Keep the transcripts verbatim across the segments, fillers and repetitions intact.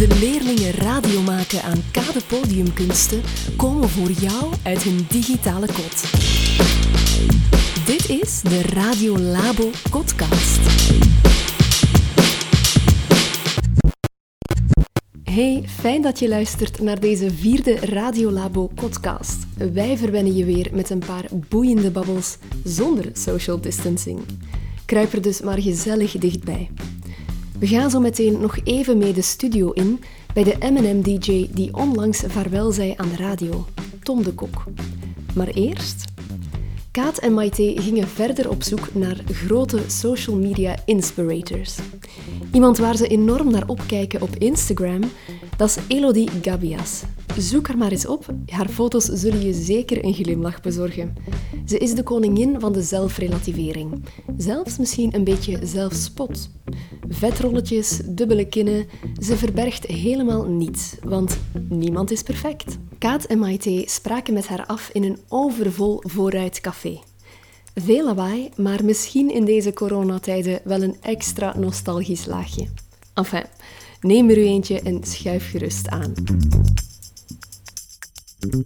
De leerlingen radio maken aan Kade Podiumkunsten komen voor jou uit hun digitale kot. Dit is de Radiolabo podcast. Hey, fijn dat je luistert naar deze vierde Radiolabo podcast. Wij verwennen je weer met een paar boeiende babbels zonder social distancing. Kruip er dus maar gezellig dichtbij. We gaan zo meteen nog even mee de studio in bij de M N M D J die onlangs vaarwel zei aan de radio, Tom de Kok. Maar eerst... Kaat en Maite gingen verder op zoek naar grote social media inspirators. Iemand waar ze enorm naar opkijken op Instagram, dat is Elodie Gabias. Zoek haar maar eens op, haar foto's zullen je zeker een glimlach bezorgen. Ze is de koningin van de zelfrelativering. Zelfs misschien een beetje zelfspot. Vetrolletjes, dubbele kinnen, ze verbergt helemaal niets, want niemand is perfect. Kaat en Maite spraken met haar af in een overvol vooruitcafé. Veel lawaai, maar misschien in deze coronatijden wel een extra nostalgisch laagje. Enfin, neem er u eentje en schuif gerust aan.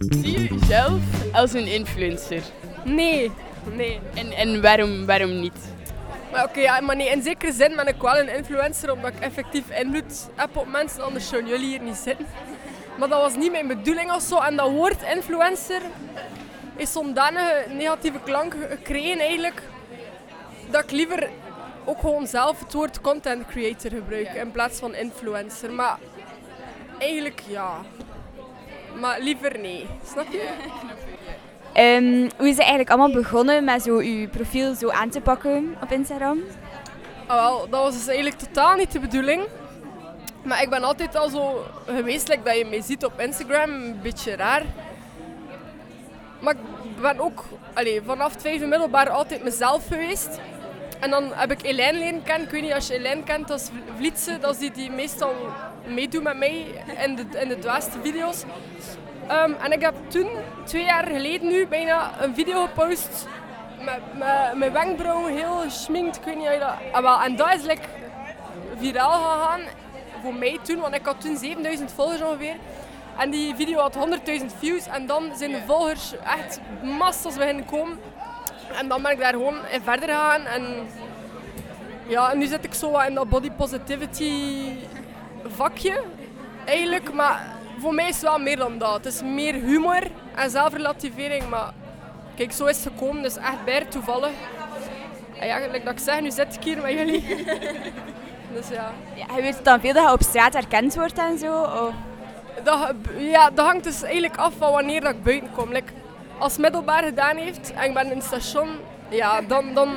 Zie je jezelf als een influencer? Nee, nee. En, en waarom, waarom niet? Maar oké, okay, ja, maar nee, in zekere zin ben ik wel een influencer, omdat ik effectief invloed heb op mensen, anders zouden jullie hier niet zitten. Maar dat was niet mijn bedoeling of zo. En dat woord influencer is zo'n danige negatieve klank gekregen eigenlijk, dat ik liever ook gewoon zelf het woord content creator gebruik in plaats van influencer. Maar eigenlijk ja, maar liever nee. Snap je? Um, hoe is het eigenlijk allemaal begonnen met zo uw profiel zo aan te pakken op Instagram? Ah, wel, dat was dus eigenlijk totaal niet de bedoeling. Maar ik ben altijd al zo geweest, like dat je mij ziet op Instagram, een beetje raar. Maar ik ben ook allez, vanaf het vijfde middelbaar altijd mezelf geweest. En dan heb ik Elijn leren kennen. Ik weet niet als je Elijn kent, dat is Vlietse. Dat is die die meestal meedoet met mij in de, in de dwaasste video's. Um, en ik heb toen, twee jaar geleden nu, bijna een video gepost. Met mijn wenkbrauwen heel geschminkt, ik weet niet hoe je dat... Ah, wel, en dat is like, viraal gegaan. Voor mij toen, want ik had toen zevenduizend volgers ongeveer en die video had honderdduizend views en dan zijn de volgers echt massas beginnen komen en dan ben ik daar gewoon in verder gegaan en ja, en nu zit ik zo wat in dat body positivity vakje eigenlijk, maar voor mij is het wel meer dan dat. Het is meer humor en zelfrelativering, maar kijk, zo is het gekomen, dus echt bij toevallig. En ja, like dat ik zeg, nu zit ik hier met jullie. Dus ja. Ja, je weet dan veel dat je op straat herkend wordt en zo? Of? Dat, ja, dat hangt dus eigenlijk af van wanneer dat ik buiten kom. Like, als het middelbaar gedaan heeft en ik ben in het station, ja, dan, dan...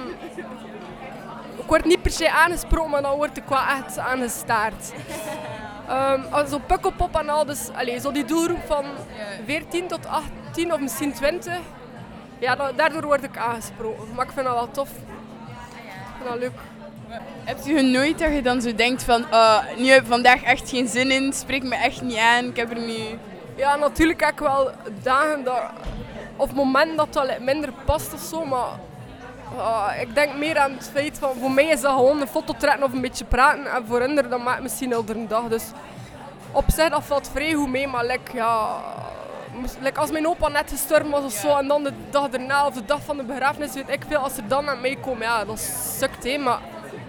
Ik word niet per se aangesproken, maar dan word ik wel echt aangestaard. Um, zo pukkelpop en al, dus allez, zo die doelgroep van veertien tot achttien of misschien twintig, ja, dat, daardoor word ik aangesproken. Maar ik vind dat wel tof. Ik vind dat leuk. Heb je nooit dat je dan zo denkt van, oh, nu heb ik vandaag echt geen zin in, spreek me echt niet aan, ik heb er nu... Ja, natuurlijk heb ik wel dagen dat, of momenten dat dat minder past of zo, maar uh, ik denk meer aan het feit van, voor mij is dat gewoon een foto trekken of een beetje praten en voor anderen dat maakt misschien al een dag, dus op zich dat valt vrij goed mee, maar like, ja, like als mijn opa net gestorven was of zo en dan de dag erna of de dag van de begrafenis, weet ik veel, als er dan aan mij komt, ja, dat sukt hé, maar...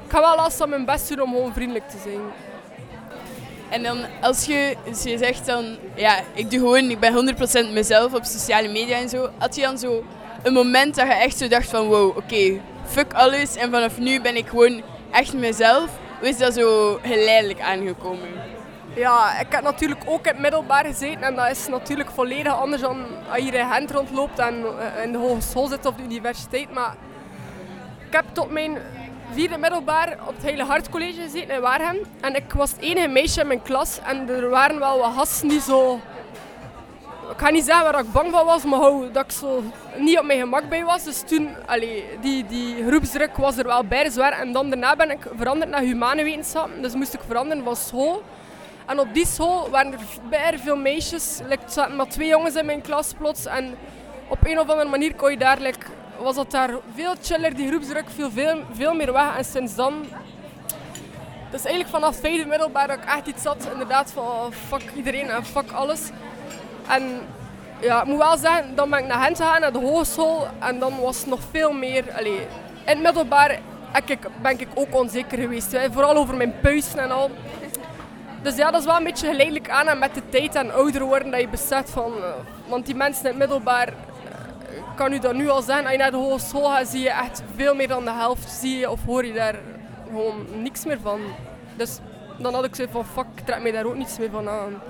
Ik ga wel last aan mijn best doen om gewoon vriendelijk te zijn. En dan als je, als je zegt dan, ja, ik doe gewoon, ik ben honderd procent mezelf op sociale media en zo. Had je dan zo een moment dat je echt zo dacht van, wow, oké, okay, fuck alles en vanaf nu ben ik gewoon echt mezelf? Hoe is dat zo geleidelijk aangekomen? Ja, ik heb natuurlijk ook in het middelbaar gezeten en dat is natuurlijk volledig anders dan als je hier in Gent rondloopt en in de hogeschool zit of de universiteit. Maar ik heb tot mijn... vierde middelbaar op het Heilig Hart College gezeten in Waergem. En ik was het enige meisje in mijn klas en er waren wel wat gasten die zo... Ik ga niet zeggen waar ik bang van was, maar dat ik zo niet op mijn gemak bij was. Dus toen, allee, die, die groepsdruk was er wel bij zwaar. En dan daarna ben ik veranderd naar humane wetenschappen, dus moest ik veranderen van school. En op die school waren er bij veel meisjes, like, er zaten maar twee jongens in mijn klas plots. En op een of andere manier kon je daar... Like, was dat daar veel chiller, die groepsdruk viel veel, veel meer weg en sinds dan Dus eigenlijk vanaf vijfde middelbaar dat ik echt iets had, inderdaad, van fuck iedereen en fuck alles. En ja, ik moet wel zeggen, dan ben ik naar Gent gegaan, naar de hogeschool. En dan was het nog veel meer, allee, in het middelbaar ben ik ook onzeker geweest. Hè, vooral over mijn puisten en al. Dus ja, dat is wel een beetje geleidelijk aan en met de tijd en ouder worden dat je beseft van... Uh, want die mensen in het middelbaar, uh, kan u dat nu al zeggen, als je naar de hogeschool gaat, zie je echt veel meer dan de helft. Zie je of hoor je daar gewoon niks meer van. Dus dan had ik zoiets van, fuck, ik trek mij daar ook niets meer van aan.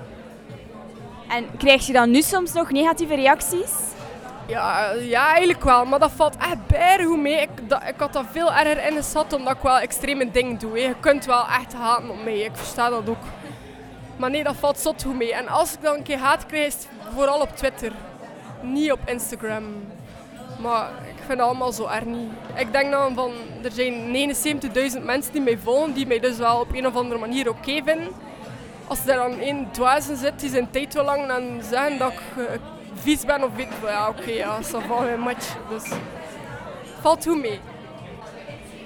En krijg je dan nu soms nog negatieve reacties? Ja, ja eigenlijk wel, maar dat valt echt bijna goed mee. Ik, dat, ik had dat veel erger ingeschat, omdat ik wel extreme dingen doe. Hè. Je kunt wel echt haten op mij, ik versta dat ook. Maar nee, dat valt zot goed mee. En als ik dan een keer haat krijg, is het vooral op Twitter. Niet op Instagram. Maar ik vind het allemaal zo erg niet. Ik denk dan van, er zijn negenenzeventigduizend mensen die mij volgen, die mij dus wel op een of andere manier oké okay vinden. Als er dan één dwazen zit die zijn tijd wil lang, dan zeggen dat ik uh, vies ben of weet ik wel. Ja, oké, okay, ja, dat valt mijn match. Dus valt goed mee.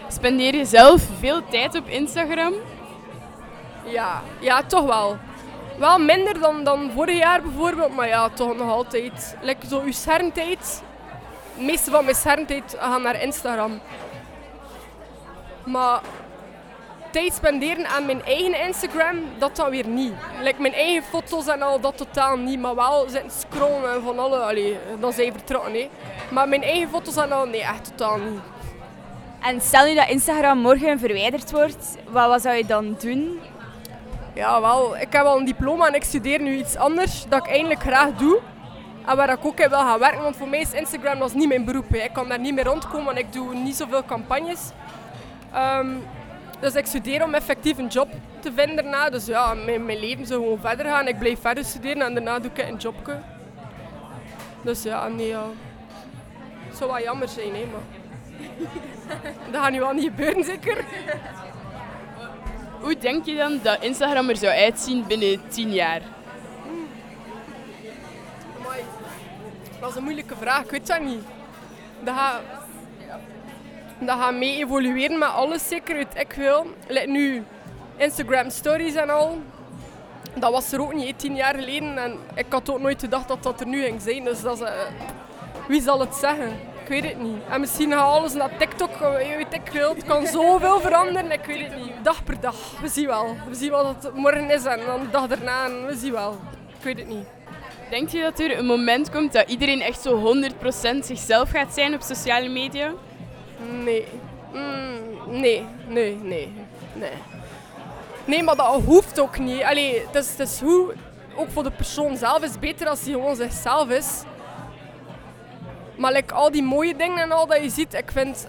Spendeer je zelf veel tijd op Instagram? Ja, ja toch wel. Wel minder dan, dan vorig jaar bijvoorbeeld, maar ja, toch nog altijd. Like zo uw schermtijd. De meeste van mijn schermtijd gaan naar Instagram. Maar tijd spenderen aan mijn eigen Instagram, dat dan weer niet. Like mijn eigen foto's en al, dat totaal niet. Maar wel zitten scrollen en van alle, allee, dan zijn vertrokken. Hé. Maar mijn eigen foto's en al, nee, echt totaal niet. En stel nu dat Instagram morgen verwijderd wordt, wat, wat zou je dan doen? Ja, wel, ik heb al een diploma en ik studeer nu iets anders dat ik eigenlijk graag doe. En waar ik ook in wil gaan werken, want voor mij is Instagram dat is niet mijn beroep. Hé. Ik kan daar niet meer rondkomen, want ik doe niet zoveel campagnes. Um, Dus ik studeer om effectief een job te vinden daarna. Dus ja, mijn, mijn leven zou gewoon verder gaan. Ik blijf verder studeren en daarna doe ik een jobje. Dus ja, nee, ja. Het zou wel jammer zijn, hè, maar... Dat gaat nu wel niet gebeuren, zeker? Hoe denk je dan dat Instagram er zou uitzien binnen tien jaar? Hmm. Amai. Dat is een moeilijke vraag, ik weet dat niet. Dat gaat... Dat gaat mee evolueren met alles, zeker wat ik wil. Like nu Instagram stories en al. Dat was er ook niet, tien jaar geleden. En ik had ook nooit gedacht dat dat er nu ging zijn. Dus dat is, uh, wie zal het zeggen? Ik weet het niet. En misschien gaat alles naar TikTok. Je weet, ik wil. Het kan zoveel veranderen. Ik weet het niet. Dag per dag. We zien wel. We zien wat het morgen is en dan de dag daarna. En we zien wel. Ik weet het niet. Denk je dat er een moment komt dat iedereen echt zo honderd procent zichzelf gaat zijn op sociale media? Nee. Mm, nee, nee, nee, nee. Nee, maar dat hoeft ook niet. Allee, het is, het is hoe, ook voor de persoon zelf is het beter als hij gewoon zichzelf is. Maar like, al die mooie dingen en al dat je ziet, ik vind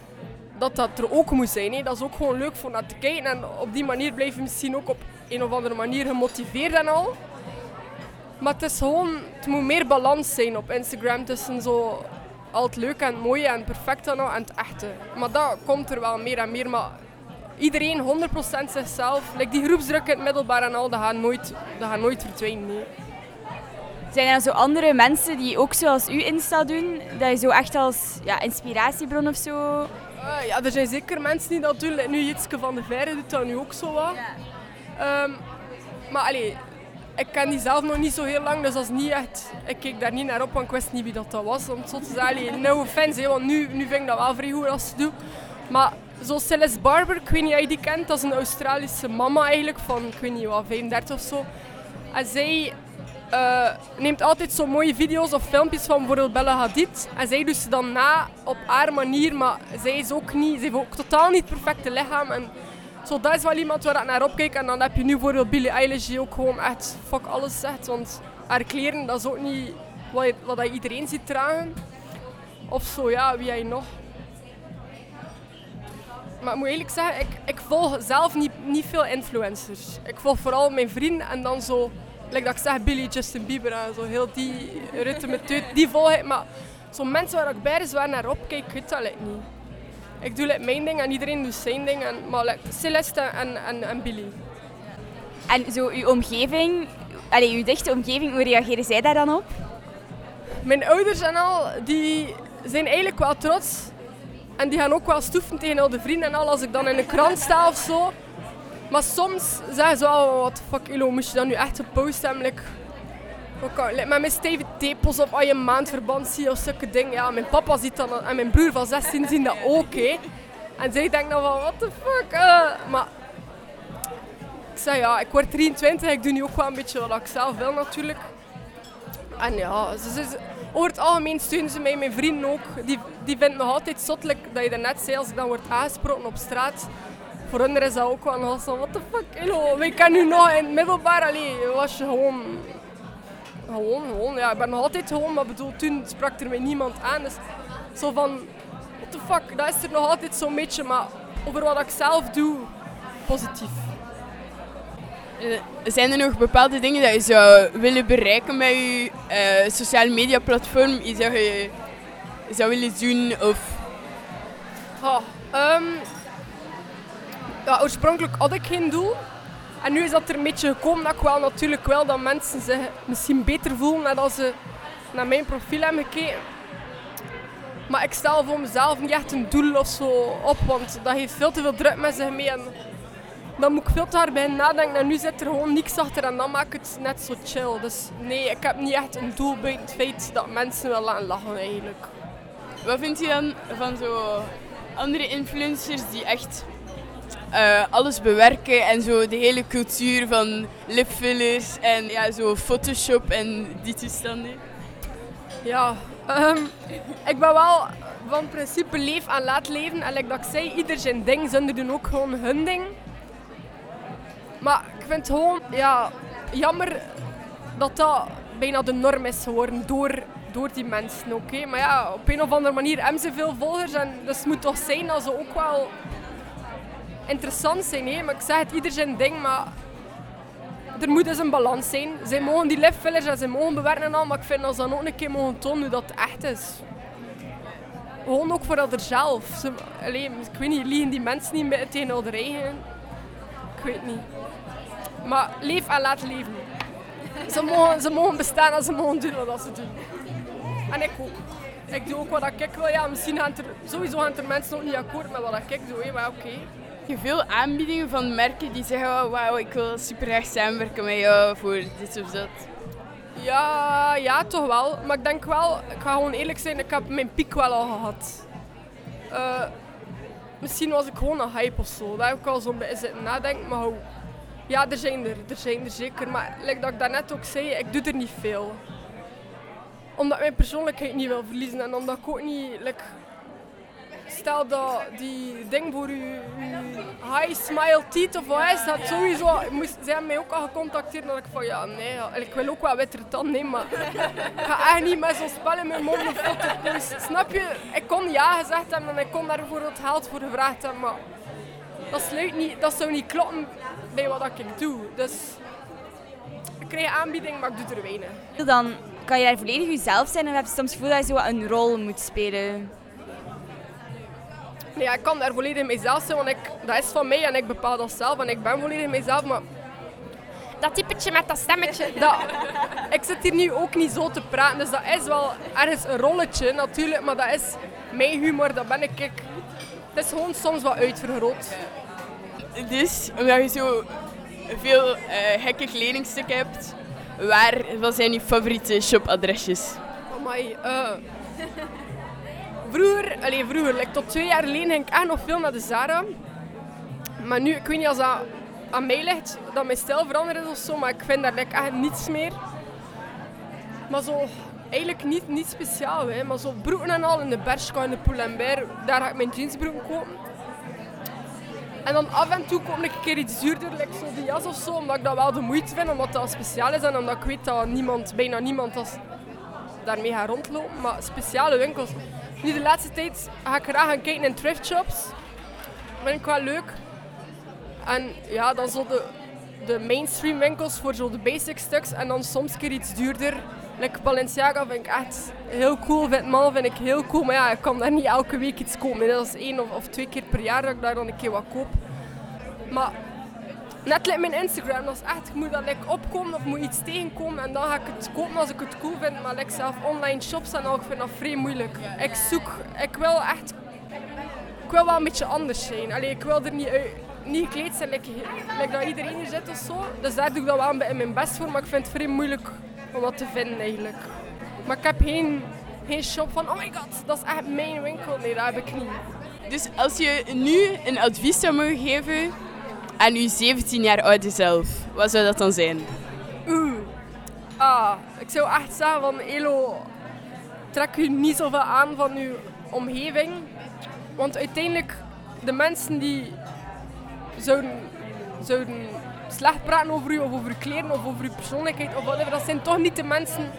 dat dat er ook moet zijn. Hè. Dat is ook gewoon leuk voor naar te kijken en op die manier blijf je misschien ook op een of andere manier gemotiveerd en al. Maar het is gewoon, het moet meer balans zijn op Instagram tussen zo... Al het leuke en het mooie en het perfecte en het echte. Maar dat komt er wel meer en meer. Maar iedereen honderd procent zichzelf. Like die groepsdruk in het middelbaar en al, dat gaat nooit, dat gaat nooit verdwijnen. Nee. Zijn er dan zo andere mensen die ook zoals u Insta doen? Dat je zo echt als ja, inspiratiebron of zo? Uh, ja, er zijn zeker mensen die dat doen. Nu Jitske van de Verre doet dat nu ook zo wat. Yeah. Um, maar allee, ik ken die zelf nog niet zo heel lang, dus dat is niet echt... Ik keek daar niet naar op, want ik wist niet wie dat, dat was. Om het zo te zeggen, no offense, he, want nu, nu vind ik dat wel vrij goed als ze doet. Maar zo Celeste Barber, ik weet niet of je die kent, dat is een Australische mama eigenlijk, van ik weet niet wat, vijfendertig of zo. En zij uh, neemt altijd zo mooie video's of filmpjes van bijvoorbeeld Bella Hadid. En zij doet ze dan na op haar manier, maar zij is ook niet... Ze heeft ook totaal niet het perfecte lichaam. En, Zo, dat is wel iemand waar ik naar opkijk. En dan heb je nu bijvoorbeeld Billie Eilish die ook gewoon echt fuck alles zegt. Want haar kleren, dat is ook niet wat, je, wat iedereen ziet dragen. Of zo, ja, wie jij nog. Maar ik moet eerlijk zeggen, ik, ik volg zelf niet, niet veel influencers. Ik volg vooral mijn vrienden en dan zo, like dat ik zeg, Billie, Justin Bieber en zo. Heel die rutte met teut, die volg ik. Maar zo'n mensen waar ik bijna zwaar naar opkijk, weet dat like, niet. Ik doe like, mijn ding en iedereen doet zijn ding, en, maar like, Celeste en, en, en Billy. En zo uw omgeving, allez, uw dichte omgeving, hoe reageren zij daar dan op? Mijn ouders en al, die zijn eigenlijk wel trots. En die gaan ook wel stoeven tegen al de vrienden en al, als ik dan in de krant sta of zo. Maar soms zeggen ze wel, wat de fuck Ilo, moest je dat nu echt gepost hebben? Like, like, met mijn stijve tepels op, als je een maandverband ziet of zulke dingen. Ja, mijn papa ziet dat en mijn broer van zestien zien dat ook. Hè. En zij denken dan van, what the fuck? Uh. Maar ik zeg ja, ik word drieëntwintig, ik doe nu ook wel een beetje wat ik zelf wil natuurlijk. En ja, ze, ze, over het algemeen steunen ze mij, mijn vrienden ook. Die, die vinden me altijd zottelijk dat je daarnet zei, als ik dan word aangesproken op straat. Voor hen is dat ook wel nog zo, what the fuck, hello. Ik ken nu nog in het middelbaar, allee, was je gewoon... Gewoon, gewoon, ja, ik ben nog altijd gewoon, maar bedoel, toen sprak er mij niemand aan. Dus zo van, what the fuck, dat is er nog altijd zo'n beetje, maar over wat ik zelf doe, positief. Zijn er nog bepaalde dingen dat je zou willen bereiken met je uh, sociale media platform? Iets dat je zou willen doen? Of... Oh, um, ja, oorspronkelijk had ik geen doel. En nu is dat er een beetje gekomen dat ik wel natuurlijk wel dat mensen zich misschien beter voelen nadat ze naar mijn profiel hebben gekeken. Maar ik stel voor mezelf niet echt een doel of zo op, want dat heeft veel te veel druk met zich mee. En dan moet ik veel te hard bij nadenken en nu zit er gewoon niks achter en dan maak ik het net zo chill. Dus nee, ik heb niet echt een doel bij het feit dat mensen wel aan lachen eigenlijk. Wat vind je dan van zo andere influencers die echt uh, alles bewerken en zo de hele cultuur van lipfillers en ja, zo Photoshop en die toestanden? Ja, um, ik ben wel van principe leef en laat leven en like dat ik zei, ieder zijn ding, zonder doen ook gewoon hun ding. Maar ik vind het gewoon ja, jammer dat dat bijna de norm is geworden door, door die mensen. Okay? Maar ja, op een of andere manier hebben ze veel volgers. En dus het moet toch zijn dat ze ook wel interessant zijn. Hè? Maar ik zeg het, ieder zijn ding. Maar er moet dus een balans zijn. Zij mogen die lipfillers en ze mogen bewerken en al. Maar ik vind dat ze dan ook een keer mogen tonen hoe dat echt is. Gewoon ook voor dat er zelf. Ze, alleen, ik weet niet, liegen die mensen niet met tegen elkaar eigen? Ik weet niet. Maar leef en laat leven. Ze mogen, ze mogen bestaan en ze mogen doen wat ze doen. En ik ook. Ik doe ook wat ik wil. Ja, misschien gaan er, sowieso gaan er mensen ook niet akkoord met wat ik doe, maar oké. Okay. Ik heb veel aanbiedingen van merken die zeggen, wauw, ik wil super graag samenwerken met jou voor dit of dat. Ja, ja, toch wel. Maar ik denk wel, ik ga gewoon eerlijk zijn, ik heb mijn piek wel al gehad. Uh, Misschien was ik gewoon een hype of zo. Daar heb ik al zo'n beetje zitten nadenken. Maar oh, ja, er zijn er. Er zijn er zeker. Maar like dat ik daarnet ook zei, ik doe er niet veel. Omdat ik mijn persoonlijkheid niet wil verliezen. En omdat ik ook niet... Like, stel dat die ding voor je high smile teeth of wat is, dat sowieso... Moest, zij hebben mij ook al gecontacteerd. Dat ik van, ja, nee. Ik wil ook wel witter tanden, nee, maar... Ik ga echt niet met zo'n spel in mijn mond een foto posten. Snap je? Ik kon ja gezegd hebben en ik kon daar bijvoorbeeld geld voor gevraagd hebben, maar... Dat, sluit niet, dat zou niet kloppen bij wat ik doe. Dus... Ik krijg aanbieding, maar ik doe er weinig. Dan kan je daar volledig jezelf zijn en heb je soms het gevoel dat je zo een rol moet spelen. Nee, ik kan daar volledig mezelf zijn, want ik, dat is van mij en ik bepaal dat zelf en ik ben volledig mezelf, maar... Dat typetje met dat stemmetje, dat, ik zit hier nu ook niet zo te praten, dus dat is wel ergens een rolletje natuurlijk, maar dat is mijn humor, dat ben ik. ik. Het is gewoon soms wat uitvergroot. Dus, omdat je zo veel uh, gekke kledingstukken hebt, waar, wat zijn je favoriete shopadresjes? Amai, eh... Uh... Vroeger, allez, vroeger like, tot twee jaar geleden ging ik echt nog veel naar de Zara. Maar nu, ik weet niet als dat aan mij ligt, dat mijn stijl veranderd is of zo, maar ik vind daar like, echt niets meer. Maar zo, eigenlijk niet, niet speciaal, hè. Maar zo broeken en al in de Bershka en de Pull&Bear, daar ga ik mijn jeansbroeken kopen. En dan af en toe kom ik een keer iets zuurder, like, zo die jas of zo, omdat ik dat wel de moeite vind, omdat dat speciaal is en omdat ik weet dat niemand, bijna niemand als, daarmee gaat rondlopen. Maar speciale winkels... Nu de laatste tijd ga ik graag gaan kijken in thrift shops. Dat vind ik wel leuk. En ja, dan zo de, de mainstream winkels voor zo de basic stuks. En dan soms een keer iets duurder. Like Balenciaga vind ik echt heel cool. Vetmal vind ik heel cool. Maar ja, ik kan daar niet elke week iets kopen. Dat is één of, of twee keer per jaar dat ik daar dan een keer wat koop. Maar net like mijn Instagram, dat is echt, ik moet dat like opkomen of moet iets tegenkomen en dan ga ik het kopen als ik het cool vind. Maar like zelf online shops en al, ik vind dat vrij moeilijk. Ik zoek, ik wil echt, ik wil wel een beetje anders zijn. Allee, ik wil er niet uit, niet gekleed zijn, like, like dat iedereen hier zit of zo. Dus daar doe ik dat wel in mijn best voor, maar ik vind het vrij moeilijk om wat te vinden eigenlijk. Maar ik heb geen, geen shop van, oh my god, dat is echt mijn winkel. Nee, dat heb ik niet. Dus als je nu een advies zou mogen geven aan je zeventien jaar oude zelf, wat zou dat dan zijn? Oeh, ah, ik zou echt zeggen van, Elo, trek je niet zoveel aan van je omgeving. Want uiteindelijk, de mensen die zouden, zouden slecht praten over je, of over je kleren, of over je persoonlijkheid, of whatever, dat zijn toch niet de mensen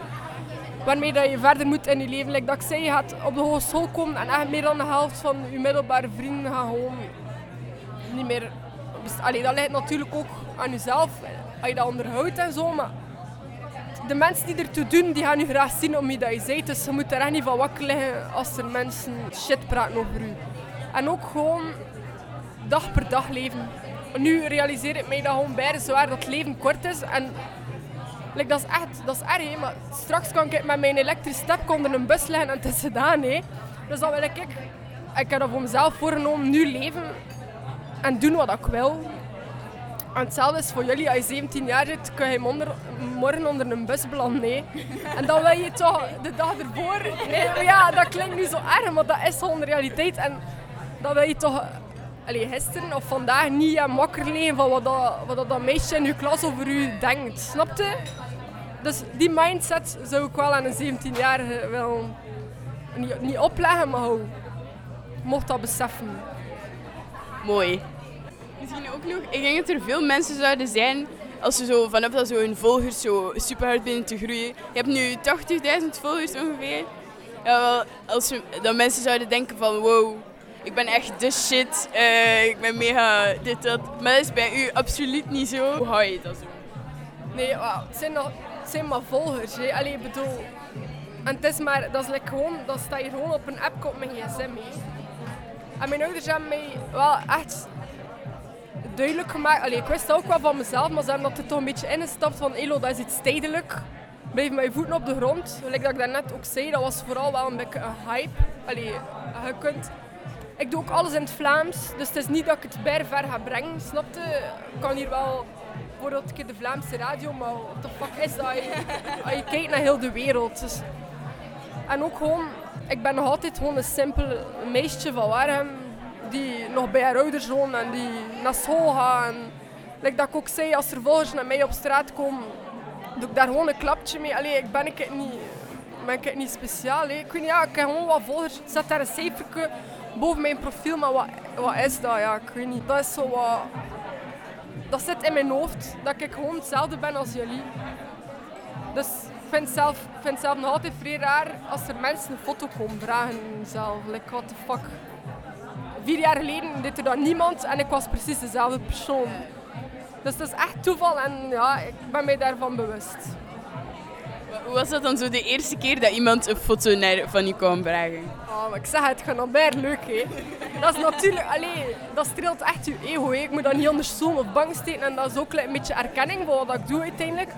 waarmee dat je verder moet in je leven. Like dat ik zei, je gaat op de hogeschool komen en echt meer dan de helft van je middelbare vrienden gaan gewoon niet meer... Allee, dat ligt natuurlijk ook aan jezelf, als je dat onderhoudt en zo, maar de mensen die ertoe doen, die gaan je graag zien om wie dat je bent. Dus je moet er echt niet van wakker liggen als er mensen shit praten over je. En ook gewoon dag per dag leven. Nu realiseer ik mij dat gewoon bijna zwaar dat het leven kort is. En like, dat is echt, dat is erg, hè? Maar straks kan ik met mijn elektrische step onder een bus liggen en het is gedaan. Hè? Dus dan wil ik, ik, ik heb dat voor mezelf voorgenomen, nu leven en doen wat ik wil. En hetzelfde is voor jullie, als je zeventien jaar zit, kun je onder, morgen onder een bus belanden. Nee. En dan wil je toch de dag ervoor... Nee, ja, dat klinkt nu zo erg, maar dat is gewoon de realiteit. En dan wil je toch allez, gisteren of vandaag niet aan wakker liggen van wat dat, wat dat meisje in je klas over u denkt. Snap je? Dus die mindset zou ik wel aan een zeventienjarige wel niet, niet opleggen, maar hou. Mocht dat beseffen. Mooi. Misschien ook nog, ik denk dat er veel mensen zouden zijn als ze zo vanaf dat zo hun volgers zo super hard beginnen te groeien. Je hebt nu tachtigduizend volgers ongeveer. Ja, als we, dan mensen zouden denken van wow, ik ben echt de shit, uh, ik ben mega dit dat. Maar dat is bij u absoluut niet zo. Hoe hou je dat zo? Nee, wow, het, zijn nog, het zijn maar volgers. Hè. Allee, bedoel, en het is maar, dat is like gewoon, dat staat hier gewoon op een app op mijn gsm. Hè. En mijn ouders hebben mij wel echt duidelijk gemaakt. Allee, ik wist dat ook wel van mezelf, maar ze hebben dat er toch een beetje in gestapt van Elo, dat is iets tijdelijk. Blijf met je voeten op de grond. Zoals ik daarnet ook zei, dat was vooral wel een beetje een hype. Allee, je kunt... Ik doe ook alles in het Vlaams, dus het is niet dat ik het bij ver ga brengen, snap je? Ik kan hier wel, bijvoorbeeld een keer de Vlaamse radio, maar wat de fuck is dat? Je, je kijkt naar heel de wereld. Dus. En ook gewoon, ik ben nog altijd gewoon een simpel meisje van Waergem, die nog bij haar ouders woont en die naar school gaat. En, like dat ik ook zei, als er volgers naar mij op straat komen, doe ik daar gewoon een klapje mee. Allee, ik ben ik niet, ben ik niet speciaal. He. Ik weet niet, ja, ik heb gewoon wat volgers. Ik zet daar een cijferke boven mijn profiel, maar wat, wat is dat? Ja, ik weet niet. Dat is zo wat... Dat zit in mijn hoofd, dat ik gewoon hetzelfde ben als jullie. Dus ik vind het zelf, vind zelf nog altijd vrij raar als er mensen een foto komen vragen zelf. Like, what the fuck. Vier jaar geleden deed er dan niemand en ik was precies dezelfde persoon. Dus dat is echt toeval en ja, ik ben mij daarvan bewust. Hoe was dat dan zo de eerste keer dat iemand een foto van u kwam vragen? Oh, maar ik zeg het, gaat nog bij leuk hè. Dat is natuurlijk, allee, dat streelt echt je ego hè. Ik moet dat niet anders zo'n of bang steken en dat is ook een beetje erkenning voor wat ik doe uiteindelijk.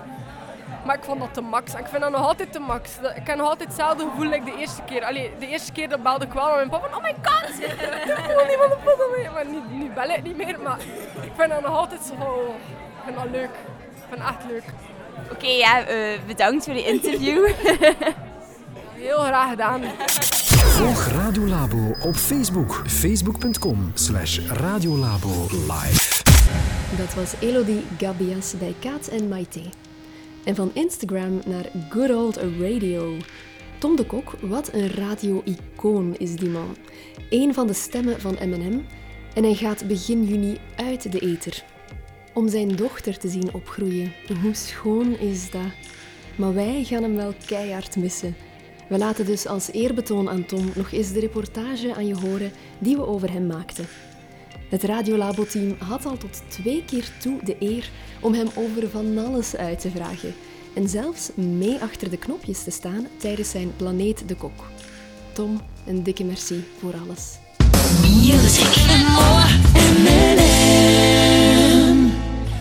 Maar ik vond dat te max en ik vind dat nog altijd te max. Ik heb nog altijd hetzelfde gevoel als de eerste keer. Allee, de eerste keer dat belde ik wel met mijn papa van oh my god, ik wil niemand een foto mee. Maar nu, nu bel ik niet meer, maar ik vind dat nog altijd zo, oh, ik vind dat leuk. Ik vind dat echt leuk. Oké, okay, ja, uh, bedankt voor de interview. Heel graag gedaan. Volg Radiolabo op Facebook. Facebook.com slash Radiolabo live. Dat was Elodie Gabias bij Kaat en Maite. En van Instagram naar Good Old Radio. Tom de Kok, wat een radio-icoon is die man. Eén van de stemmen van M N M. En hij gaat begin juni uit de ether. Om zijn dochter te zien opgroeien. Hoe schoon is dat? Maar wij gaan hem wel keihard missen. We laten dus als eerbetoon aan Tom nog eens de reportage aan je horen die we over hem maakten. Het Radiolabo-team had al tot twee keer toe de eer om hem over van alles uit te vragen. En zelfs mee achter de knopjes te staan tijdens zijn Planeet de Kok. Tom, een dikke merci voor alles.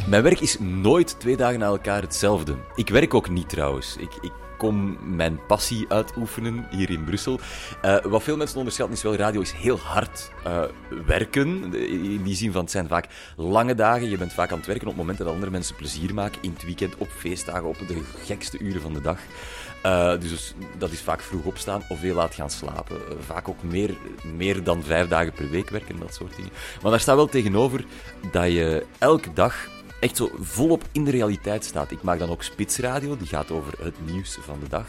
Mijn werk is nooit twee dagen na elkaar hetzelfde. Ik werk ook niet trouwens. Ik, ik kom mijn passie uitoefenen hier in Brussel. Uh, wat veel mensen onderschatten is wel, radio is heel hard uh, werken. In die zin van, het zijn vaak lange dagen. Je bent vaak aan het werken op momenten dat andere mensen plezier maken. In het weekend, op feestdagen, op de gekste uren van de dag. Uh, dus dat is vaak vroeg opstaan of heel laat gaan slapen. Uh, vaak ook meer, meer dan vijf dagen per week werken, dat soort dingen. Maar daar staat wel tegenover dat je elke dag echt zo volop in de realiteit staat. Ik maak dan ook Spitsradio, die gaat over het nieuws van de dag.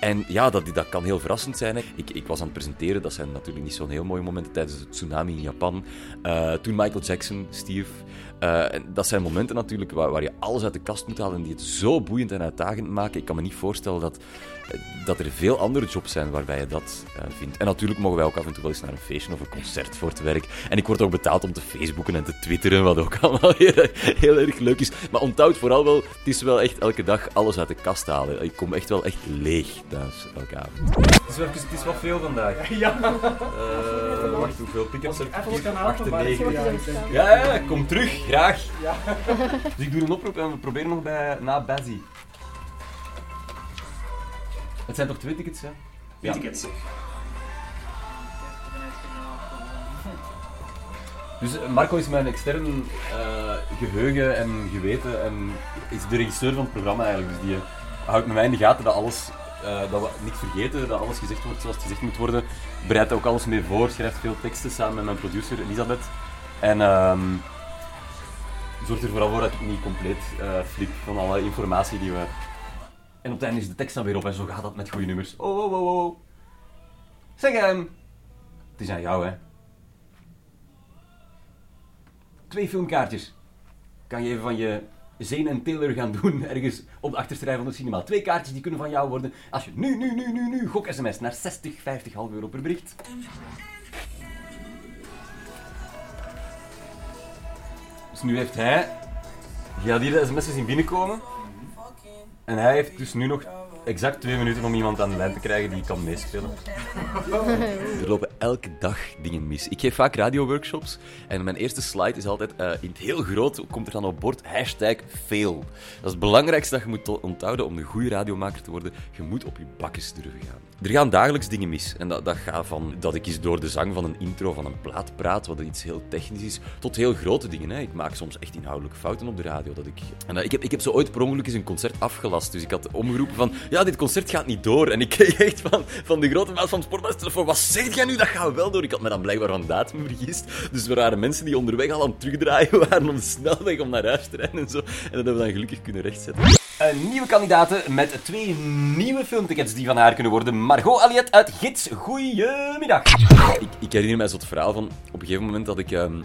En ja, dat, dat kan heel verrassend zijn. Ik, ik was aan het presenteren, dat zijn natuurlijk niet zo'n heel mooie momenten tijdens de tsunami in Japan. Uh, toen Michael Jackson stierf. Uh, dat zijn momenten natuurlijk waar, waar je alles uit de kast moet halen en die het zo boeiend en uitdagend maken. Ik kan me niet voorstellen dat, dat er veel andere jobs zijn waarbij je dat uh, vindt. En natuurlijk mogen wij ook af en toe wel eens naar een feestje of een concert voor het werk. En ik word ook betaald om te Facebooken en te twitteren, wat ook allemaal heel, heel erg leuk is. Maar onthoud vooral wel, het is wel echt elke dag alles uit de kast halen. Ik kom echt wel echt leeg thuis elke avond. Het is wel, het is wel veel vandaag. Ja. Uh, wacht, hoeveel pick-ups heb ik? acht negen. Ja, ja, kom terug. Graag. Ja. Dus ik doe een oproep en we proberen nog bij, na Bazzi. Het zijn toch twee tickets, hè? Twee ja. tickets. Dus Marco is mijn extern uh, geheugen en geweten en is de regisseur van het programma eigenlijk. Dus die uh, houdt met mij in de gaten dat alles, uh, dat we niks vergeten, dat alles gezegd wordt zoals het gezegd moet worden. Bereidt ook alles mee voor, schrijft veel teksten samen met mijn producer Elisabeth. En... Uh, zorgt er vooral voor dat ik niet compleet uh, flip van alle informatie die we... En op het einde is de tekst dan weer op en zo gaat dat met goede nummers. Oh, oh, oh, oh. Zeg hem! Het is aan jou, hè. Twee filmkaartjes. Kan je even van je Zane en Taylor gaan doen ergens op de achterste rij van het cinema. Twee kaartjes die kunnen van jou worden als je nu, nu, nu, nu, nu gok-sms naar zestig, vijftig, half euro per bericht. Dus nu heeft hij, je had hier de sms'en zien binnenkomen en hij heeft dus nu nog exact twee minuten om iemand aan de lijn te krijgen die kan meespelen. Er lopen elke dag dingen mis. Ik geef vaak radioworkshops en mijn eerste slide is altijd uh, in het heel groot, komt er dan op bord, hashtag fail. Dat is het belangrijkste dat je moet onthouden om een goede radiomaker te worden. Je moet op je bakjes durven gaan. Er gaan dagelijks dingen mis. En dat, dat gaat van dat ik eens door de zang van een intro van een plaat praat, wat iets heel technisch is, tot heel grote dingen. Hè. Ik maak soms echt inhoudelijke fouten op de radio. Dat ik, en, uh, ik, heb, ik heb zo ooit per ongeluk eens een concert afgelast. Dus ik had omgeroepen van, ja, dit concert gaat niet door. En ik kreeg echt van, van de grote baas van het sportbestelefoon, wat zeg jij nu? Dat gaat wel door. Ik had me dan blijkbaar van datum vergist. Dus er waren mensen die onderweg al aan het terugdraaien waren om de snelweg om naar huis te rijden en zo. En dat hebben we dan gelukkig kunnen rechtzetten. Een nieuwe kandidaten met twee nieuwe filmtickets die van haar kunnen worden. Margot Aliet uit Gids, goeiemiddag. Ik, ik herinner mij zo'n verhaal van, op een gegeven moment had ik um,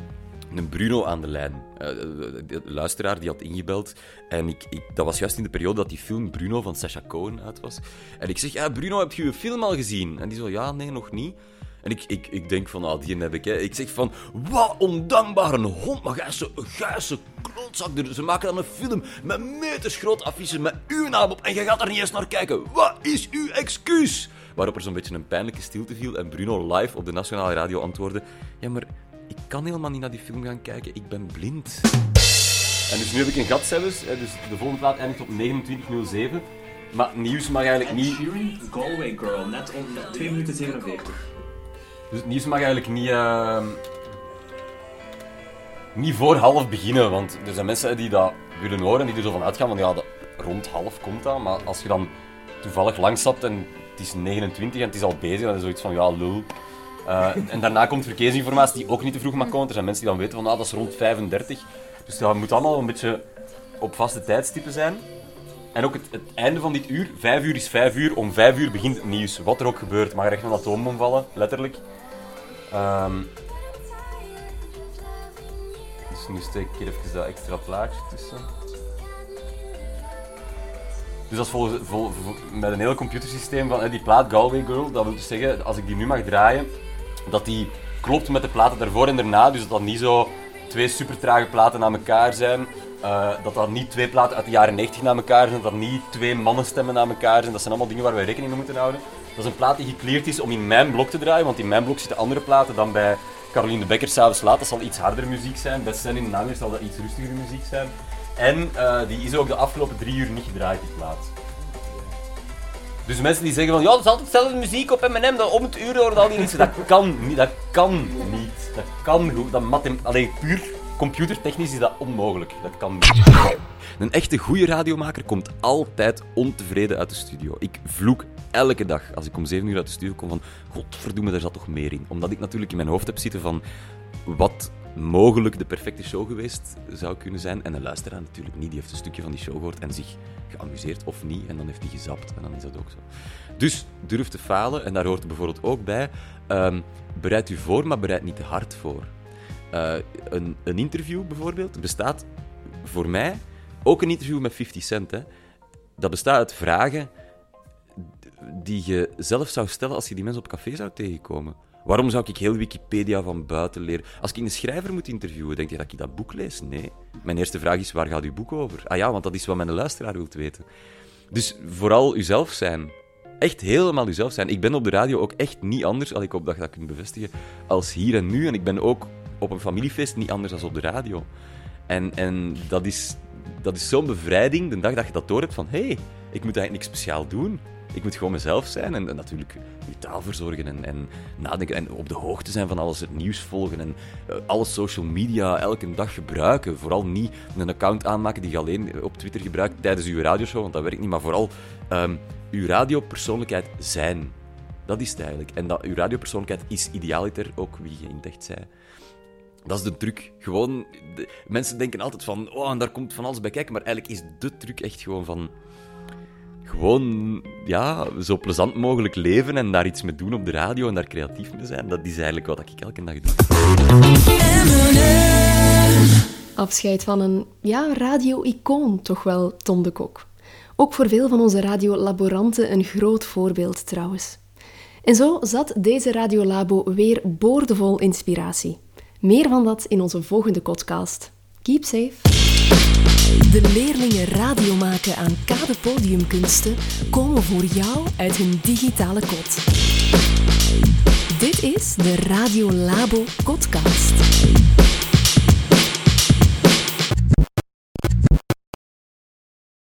een Bruno aan de lijn. Uh, de, de luisteraar die had ingebeld. En ik, ik, dat was juist in de periode dat die film Bruno van Sacha Cohen uit was. En ik zeg, ja Bruno, heb je je film al gezien? En die zo, ja, nee, nog niet. En ik, ik, ik denk van, ah, die heb ik, hè. Ik zeg van, wat ondankbare hond, maar gijse, gijse klootzak. Ze maken dan een film met metersgroot affiches met uw naam op en jij gaat er niet eens naar kijken. Wat is uw excuus? Waarop er zo'n beetje een pijnlijke stilte viel en Bruno live op de Nationale Radio antwoordde, ja, maar ik kan helemaal niet naar die film gaan kijken, ik ben blind. En dus nu heb ik een gat zelfs, dus de volgende plaat eindigt op negenentwintig nul zeven. Maar nieuws mag eigenlijk niet... Galway Girl, net onder twee minuten zevenenveertig. Dus het nieuws mag eigenlijk niet, uh, niet voor half beginnen, want er zijn mensen die dat willen horen en die er zo van uitgaan, want ja, dat, rond half komt dat, maar als je dan toevallig langstapt en het is negenentwintig en het is al bezig, dan is zoiets van ja, lul. Uh, en daarna komt verkeersinformatie die ook niet te vroeg mag komen, er zijn mensen die dan weten van ah, dat is rond vijfendertig, dus dat moet allemaal een beetje op vaste tijdstippen zijn. En ook het, het einde van dit uur, vijf uur is vijf uur, om vijf uur begint het nieuws. Wat er ook gebeurt, mag er echt een atoombom vallen, letterlijk. Um, dus nu steek ik hier even dat extra plaatje tussen. Dus dat is vol, vol, vol, met een heel computersysteem van die plaat Galway Girl, dat wil dus zeggen, als ik die nu mag draaien, dat die klopt met de platen daarvoor en daarna, dus dat dat niet zo twee super trage platen aan elkaar zijn. Uh, dat dat niet twee platen uit de jaren negentig na elkaar zijn, dat dat niet twee mannenstemmen na elkaar zijn. Dat zijn allemaal dingen waar wij rekening mee moeten houden. Dat is een plaat die gecleared is om in mijn blok te draaien, want in mijn blok zitten andere platen dan bij Caroline de Becker s'avonds laat. Dat zal iets harder muziek zijn, bij Senne in de namiddag zal dat iets rustiger muziek zijn. En uh, die is ook de afgelopen drie uur niet gedraaid, die plaat. Dus mensen die zeggen van, ja, dat is altijd dezelfde muziek op M N M, dat om het uur hoort al die mensen. Dat kan niet, dat kan niet. Dat kan goed, dat mathem... Allee, puur computertechnisch is dat onmogelijk. Dat kan niet. Een echte goede radiomaker komt altijd ontevreden uit de studio. Ik vloek elke dag als ik om zeven uur uit de studio kom van, godverdomme, daar zat toch meer in. Omdat ik natuurlijk in mijn hoofd heb zitten van, wat mogelijk de perfecte show geweest zou kunnen zijn. En de luisteraar natuurlijk niet, die heeft een stukje van die show gehoord en zich geamuseerd of niet. En dan heeft hij gezapt en dan is dat ook zo. Dus durf te falen, en daar hoort bijvoorbeeld ook bij, um, bereid u voor, maar bereid niet te hard voor. Uh, een, een interview bijvoorbeeld bestaat voor mij, ook een interview met fifty cent, hè, dat bestaat uit vragen die je zelf zou stellen als je die mensen op café zou tegenkomen. Waarom zou ik heel Wikipedia van buiten leren? Als ik een schrijver moet interviewen, denk je dat ik dat boek lees? Nee. Mijn eerste vraag is, waar gaat uw boek over? Ah ja, want dat is wat mijn luisteraar wilt weten. Dus vooral uzelf zijn. Echt helemaal uzelf zijn. Ik ben op de radio ook echt niet anders, als ik op dag dat kunt bevestigen, als hier en nu. En ik ben ook op een familiefeest niet anders dan op de radio. En, en dat is, dat is zo'n bevrijding, de dag dat je dat door hebt van, hé, hey, ik moet eigenlijk niks speciaal doen. Ik moet gewoon mezelf zijn en, en natuurlijk je taal verzorgen en, en nadenken en op de hoogte zijn van alles, het nieuws volgen en uh, alle social media elke dag gebruiken. Vooral niet een account aanmaken die je alleen op Twitter gebruikt tijdens uw radioshow, want dat werkt niet. Maar vooral um, uw radiopersoonlijkheid zijn. Dat is het eigenlijk. En dat, uw radiopersoonlijkheid is idealiter ook wie je in het echt zij. Dat is de truc. Gewoon, de, mensen denken altijd van, oh, en daar komt van alles bij kijken, maar eigenlijk is de truc echt gewoon van... Gewoon ja, zo plezant mogelijk leven en daar iets mee doen op de radio en daar creatief mee zijn. Dat is eigenlijk wat ik elke dag doe. Afscheid van een ja, radio-icoon toch wel, Tom de Kok. Ook voor veel van onze radiolaboranten een groot voorbeeld trouwens. En zo zat deze Radiolabo weer boordevol inspiratie. Meer van dat in onze volgende podcast. Keep safe. De leerlingen radio maken aan Kade Podiumkunsten komen voor jou uit hun digitale kot. Dit is de Radiolabo Podcast.